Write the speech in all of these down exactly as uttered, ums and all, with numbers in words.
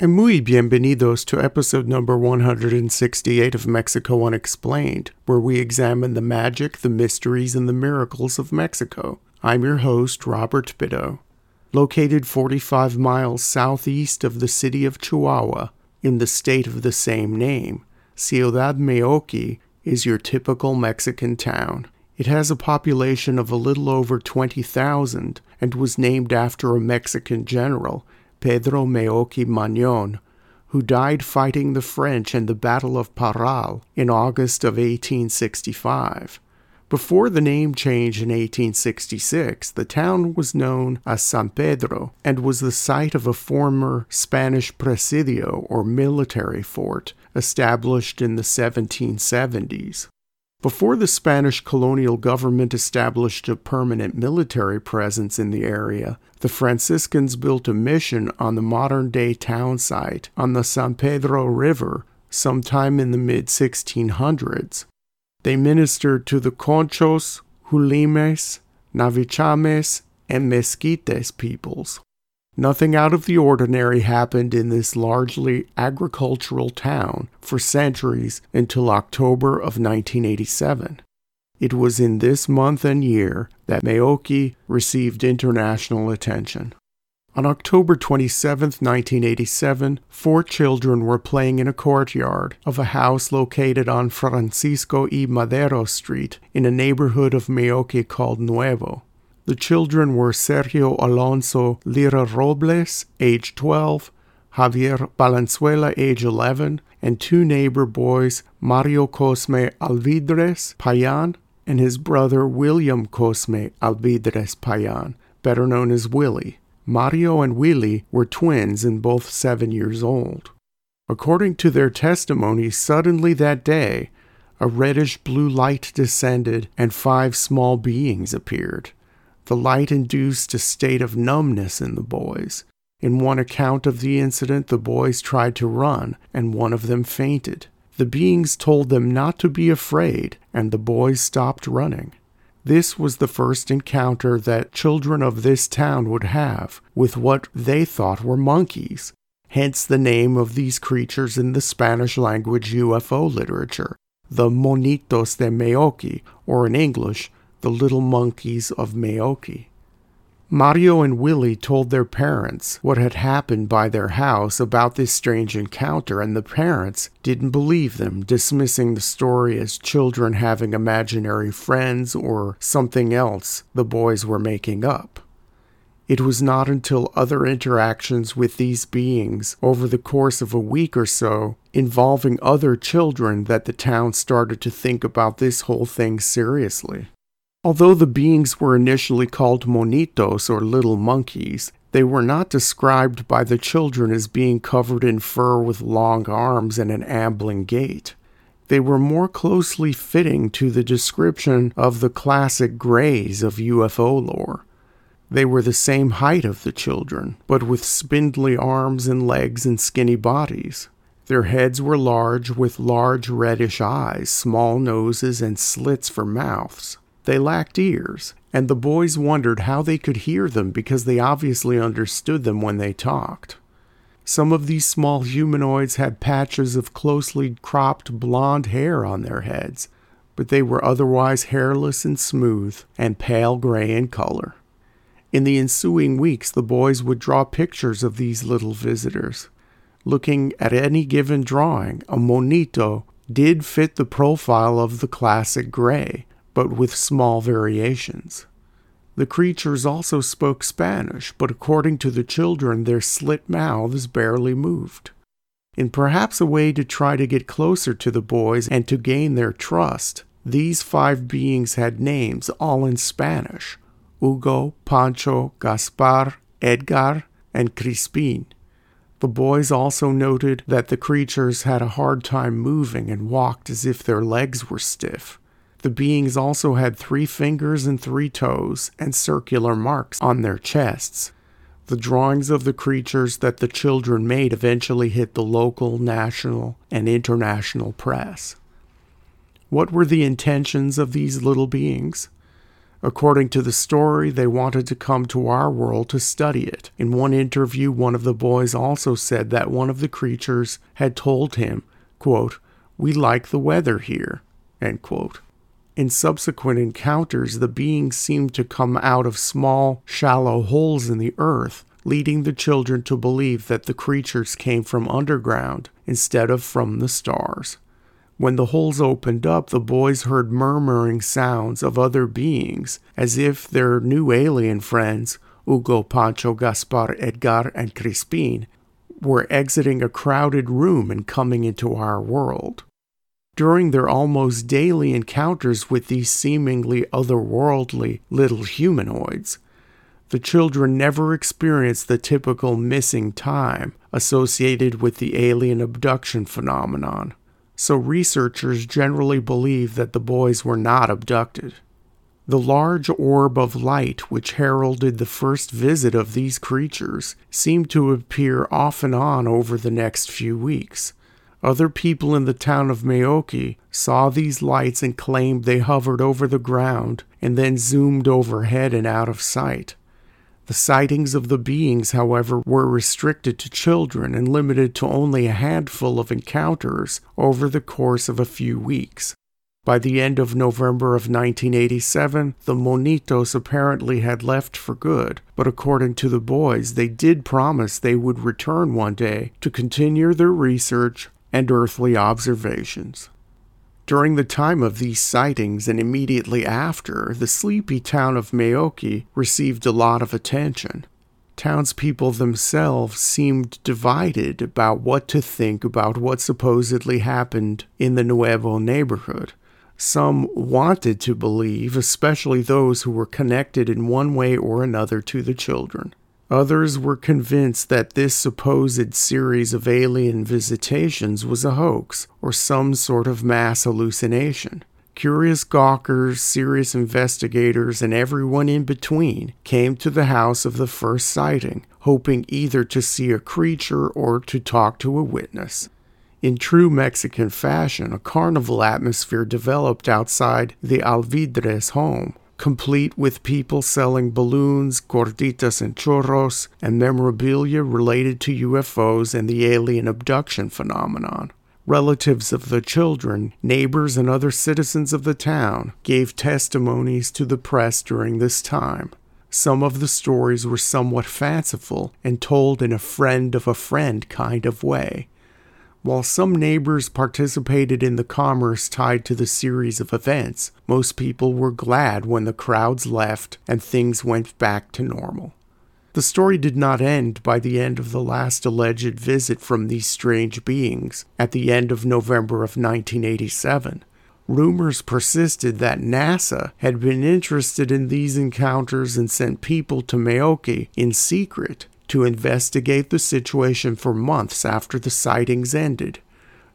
and muy bienvenidos to episode number one hundred sixty-eight of Mexico Unexplained, where we examine the magic, the mysteries, and the miracles of Mexico. I'm your host, Robert Biddulph. Located forty-five miles southeast of the city of Chihuahua, in the state of the same name, Ciudad Meoqui is your typical Mexican town. It has a population of a little over twenty thousand and was named after a Mexican general, Pedro Meoqui Magnón, who died fighting the French in the Battle of Parral in August of eighteen sixty-five. Before the name change in eighteen sixty-six, the town was known as San Pedro and was the site of a former Spanish presidio or military fort established in the seventeen seventies. Before the Spanish colonial government established a permanent military presence in the area, the Franciscans built a mission on the modern-day town site on the San Pedro River sometime in the mid sixteen hundreds. They ministered to the Conchos, Julimes, Navichames, and Mesquites peoples. Nothing out of the ordinary happened in this largely agricultural town for centuries until October of nineteen eighty-seven. It was in this month and year that Meoqui received international attention. On October twenty-seventh, nineteen eighty-seven, four children were playing in a courtyard of a house located on Francisco y Madero Street in a neighborhood of Meoqui called Nuevo. The children were Sergio Alonso Lira Robles, age twelve, Javier Valenzuela, age eleven, and two neighbor boys, Mario Cosme Alvidres Payan and his brother William Cosme Alvidres Payan, better known as Willie. Mario and Willie were twins and both seven years old. According to their testimony, suddenly that day, a reddish-blue light descended and five small beings appeared. The light induced a state of numbness in the boys. In one account of the incident, the boys tried to run, and one of them fainted. The beings told them not to be afraid, and the boys stopped running. This was the first encounter that children of this town would have with what they thought were monkeys, hence the name of these creatures in the Spanish-language U F O literature, the Monitos de Meoqui, or in English, the little monkeys of Meoqui. Mario and Willie told their parents what had happened by their house about this strange encounter, and the parents didn't believe them, dismissing the story as children having imaginary friends or something else the boys were making up. It was not until other interactions with these beings over the course of a week or so involving other children that the town started to think about this whole thing seriously. Although the beings were initially called monitos, or little monkeys, they were not described by the children as being covered in fur with long arms and an ambling gait. They were more closely fitting to the description of the classic greys of U F O lore. They were the same height of the children, but with spindly arms and legs and skinny bodies. Their heads were large, with large reddish eyes, small noses, and slits for mouths. They lacked ears, and the boys wondered how they could hear them because they obviously understood them when they talked. Some of these small humanoids had patches of closely cropped blonde hair on their heads, but they were otherwise hairless and smooth and pale gray in color. In the ensuing weeks, the boys would draw pictures of these little visitors. Looking at any given drawing, a monito did fit the profile of the classic gray, but with small variations. The creatures also spoke Spanish, but according to the children, their slit mouths barely moved. In perhaps a way to try to get closer to the boys and to gain their trust, these five beings had names, all in Spanish: Hugo, Pancho, Gaspar, Edgar, and Crispin. The boys also noted that the creatures had a hard time moving and walked as if their legs were stiff. The beings also had three fingers and three toes and circular marks on their chests. The drawings of the creatures that the children made eventually hit the local, national, and international press. What were the intentions of these little beings? According to the story, they wanted to come to our world to study it. In one interview, one of the boys also said that one of the creatures had told him, quote, "We like the weather here," end quote. In subsequent encounters, the beings seemed to come out of small, shallow holes in the earth, leading the children to believe that the creatures came from underground instead of from the stars. When the holes opened up, the boys heard murmuring sounds of other beings, as if their new alien friends, Hugo, Pancho, Gaspar, Edgar, and Crispin, were exiting a crowded room and coming into our world. During their almost daily encounters with these seemingly otherworldly little humanoids, the children never experienced the typical missing time associated with the alien abduction phenomenon, so researchers generally believe that the boys were not abducted. The large orb of light which heralded the first visit of these creatures seemed to appear off and on over the next few weeks. Other people in the town of Meoqui saw these lights and claimed they hovered over the ground and then zoomed overhead and out of sight. The sightings of the beings, however, were restricted to children and limited to only a handful of encounters over the course of a few weeks. By the end of November of nineteen eighty-seven, the Monitos apparently had left for good, but according to the boys, they did promise they would return one day to continue their research and earthly observations. During the time of these sightings and immediately after, the sleepy town of Meoqui received a lot of attention. Townspeople themselves seemed divided about what to think about what supposedly happened in the Nuevo neighborhood. Some wanted to believe, especially those who were connected in one way or another to the children. Others were convinced that this supposed series of alien visitations was a hoax or some sort of mass hallucination. Curious gawkers, serious investigators, and everyone in between came to the house of the first sighting, hoping either to see a creature or to talk to a witness. In true Mexican fashion, a carnival atmosphere developed outside the Alvidres home, complete with people selling balloons, gorditas and churros, and memorabilia related to U F Os and the alien abduction phenomenon. Relatives of the children, neighbors and other citizens of the town gave testimonies to the press during this time. Some of the stories were somewhat fanciful and told in a friend-of-a-friend kind of way. While some neighbors participated in the commerce tied to the series of events, most people were glad when the crowds left and things went back to normal. The story did not end by the end of the last alleged visit from these strange beings at the end of November of nineteen eighty-seven. Rumors persisted that NASA had been interested in these encounters and sent people to Meoqui in secret to investigate the situation for months after the sightings ended.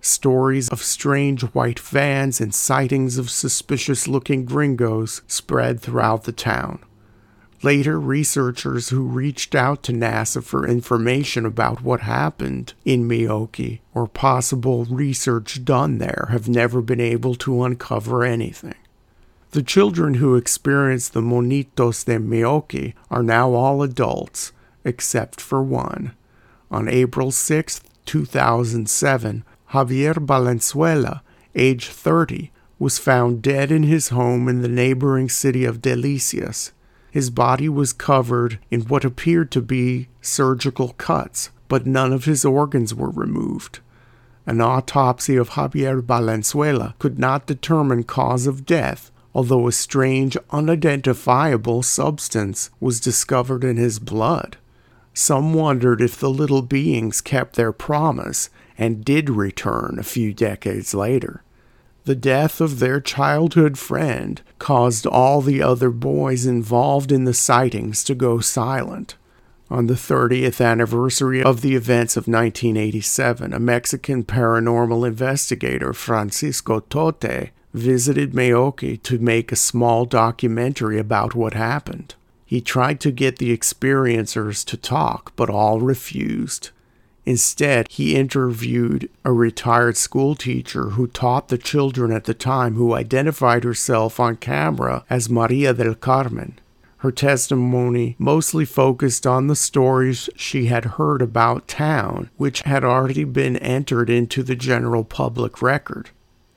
Stories of strange white vans and sightings of suspicious-looking gringos spread throughout the town. Later, researchers who reached out to NASA for information about what happened in Meoqui or possible research done there have never been able to uncover anything. The children who experienced the Monitos de Meoqui are now all adults, except for one. On April sixth, two thousand seven, Javier Valenzuela, age thirty, was found dead in his home in the neighboring city of Delicias. His body was covered in what appeared to be surgical cuts, but none of his organs were removed. An autopsy of Javier Valenzuela could not determine cause of death, although a strange, unidentifiable substance was discovered in his blood. Some wondered if the little beings kept their promise and did return a few decades later. The death of their childhood friend caused all the other boys involved in the sightings to go silent. On the thirtieth anniversary of the events of nineteen eighty-seven, a Mexican paranormal investigator, Francisco Tote, visited Meoqui to make a small documentary about what happened. He tried to get the experiencers to talk, but all refused. Instead, he interviewed a retired school teacher who taught the children at the time, who identified herself on camera as Maria del Carmen. Her testimony mostly focused on the stories she had heard about town, which had already been entered into the general public record.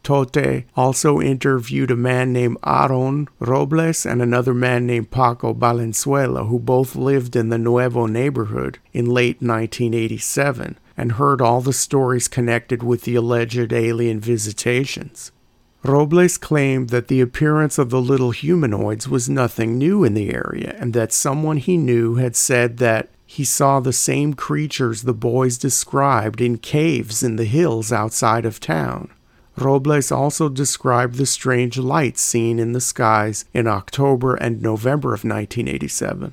Tote also interviewed a man named Aaron Robles and another man named Paco Valenzuela, who both lived in the Nuevo neighborhood in late nineteen eighty-seven and heard all the stories connected with the alleged alien visitations. Robles claimed that the appearance of the little humanoids was nothing new in the area, and that someone he knew had said that he saw the same creatures the boys described in caves in the hills outside of town. Robles also described the strange lights seen in the skies in October and November of nineteen eighty-seven.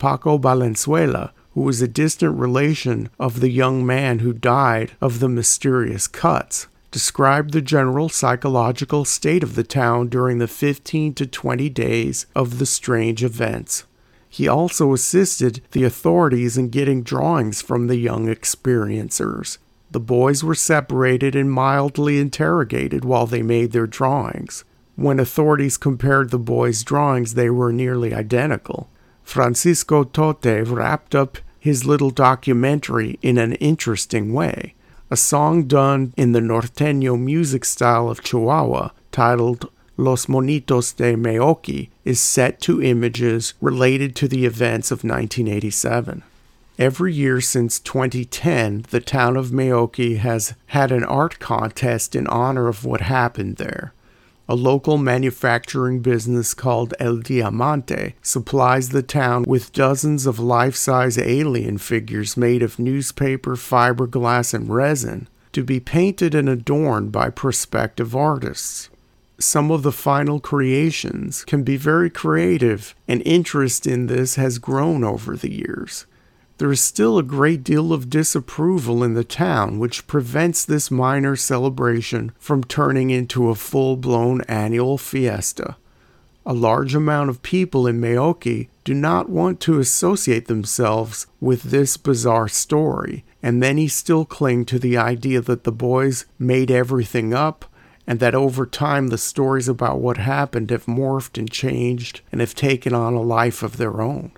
Paco Valenzuela, who was a distant relation of the young man who died of the mysterious cuts, described the general psychological state of the town during the fifteen to twenty days of the strange events. He also assisted the authorities in getting drawings from the young experiencers. The boys were separated and mildly interrogated while they made their drawings. When authorities compared the boys' drawings, they were nearly identical. Francisco Tote wrapped up his little documentary in an interesting way. A song done in the norteño music style of Chihuahua, titled Los Monitos de Meoqui, is set to images related to the events of nineteen eighty-seven. Every year since twenty ten, the town of Meoqui has had an art contest in honor of what happened there. A local manufacturing business called El Diamante supplies the town with dozens of life-size alien figures made of newspaper, fiberglass, and resin to be painted and adorned by prospective artists. Some of the final creations can be very creative, and interest in this has grown over the years. There is still a great deal of disapproval in the town, which prevents this minor celebration from turning into a full-blown annual fiesta. A large amount of people in Meoqui do not want to associate themselves with this bizarre story, and many still cling to the idea that the boys made everything up, and that over time the stories about what happened have morphed and changed and have taken on a life of their own.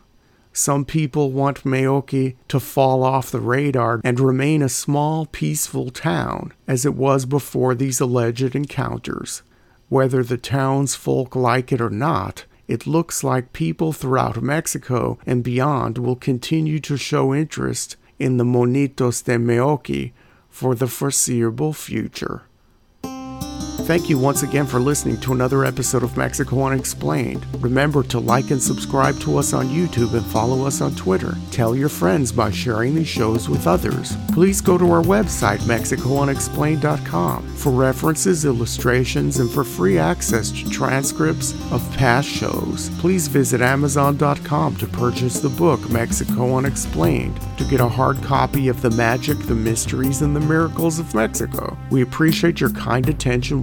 Some people want Meoqui to fall off the radar and remain a small, peaceful town, as it was before these alleged encounters. Whether the townsfolk like it or not, it looks like people throughout Mexico and beyond will continue to show interest in the Monitos de Meoqui for the foreseeable future. Thank you once again for listening to another episode of Mexico Unexplained. Remember to like and subscribe to us on YouTube and follow us on Twitter. Tell your friends by sharing these shows with others. Please go to our website, Mexico Unexplained dot com, for references, illustrations, and for free access to transcripts of past shows. Please visit Amazon dot com to purchase the book Mexico Unexplained, to get a hard copy of The Magic, the Mysteries, and the Miracles of Mexico. We appreciate your kind attention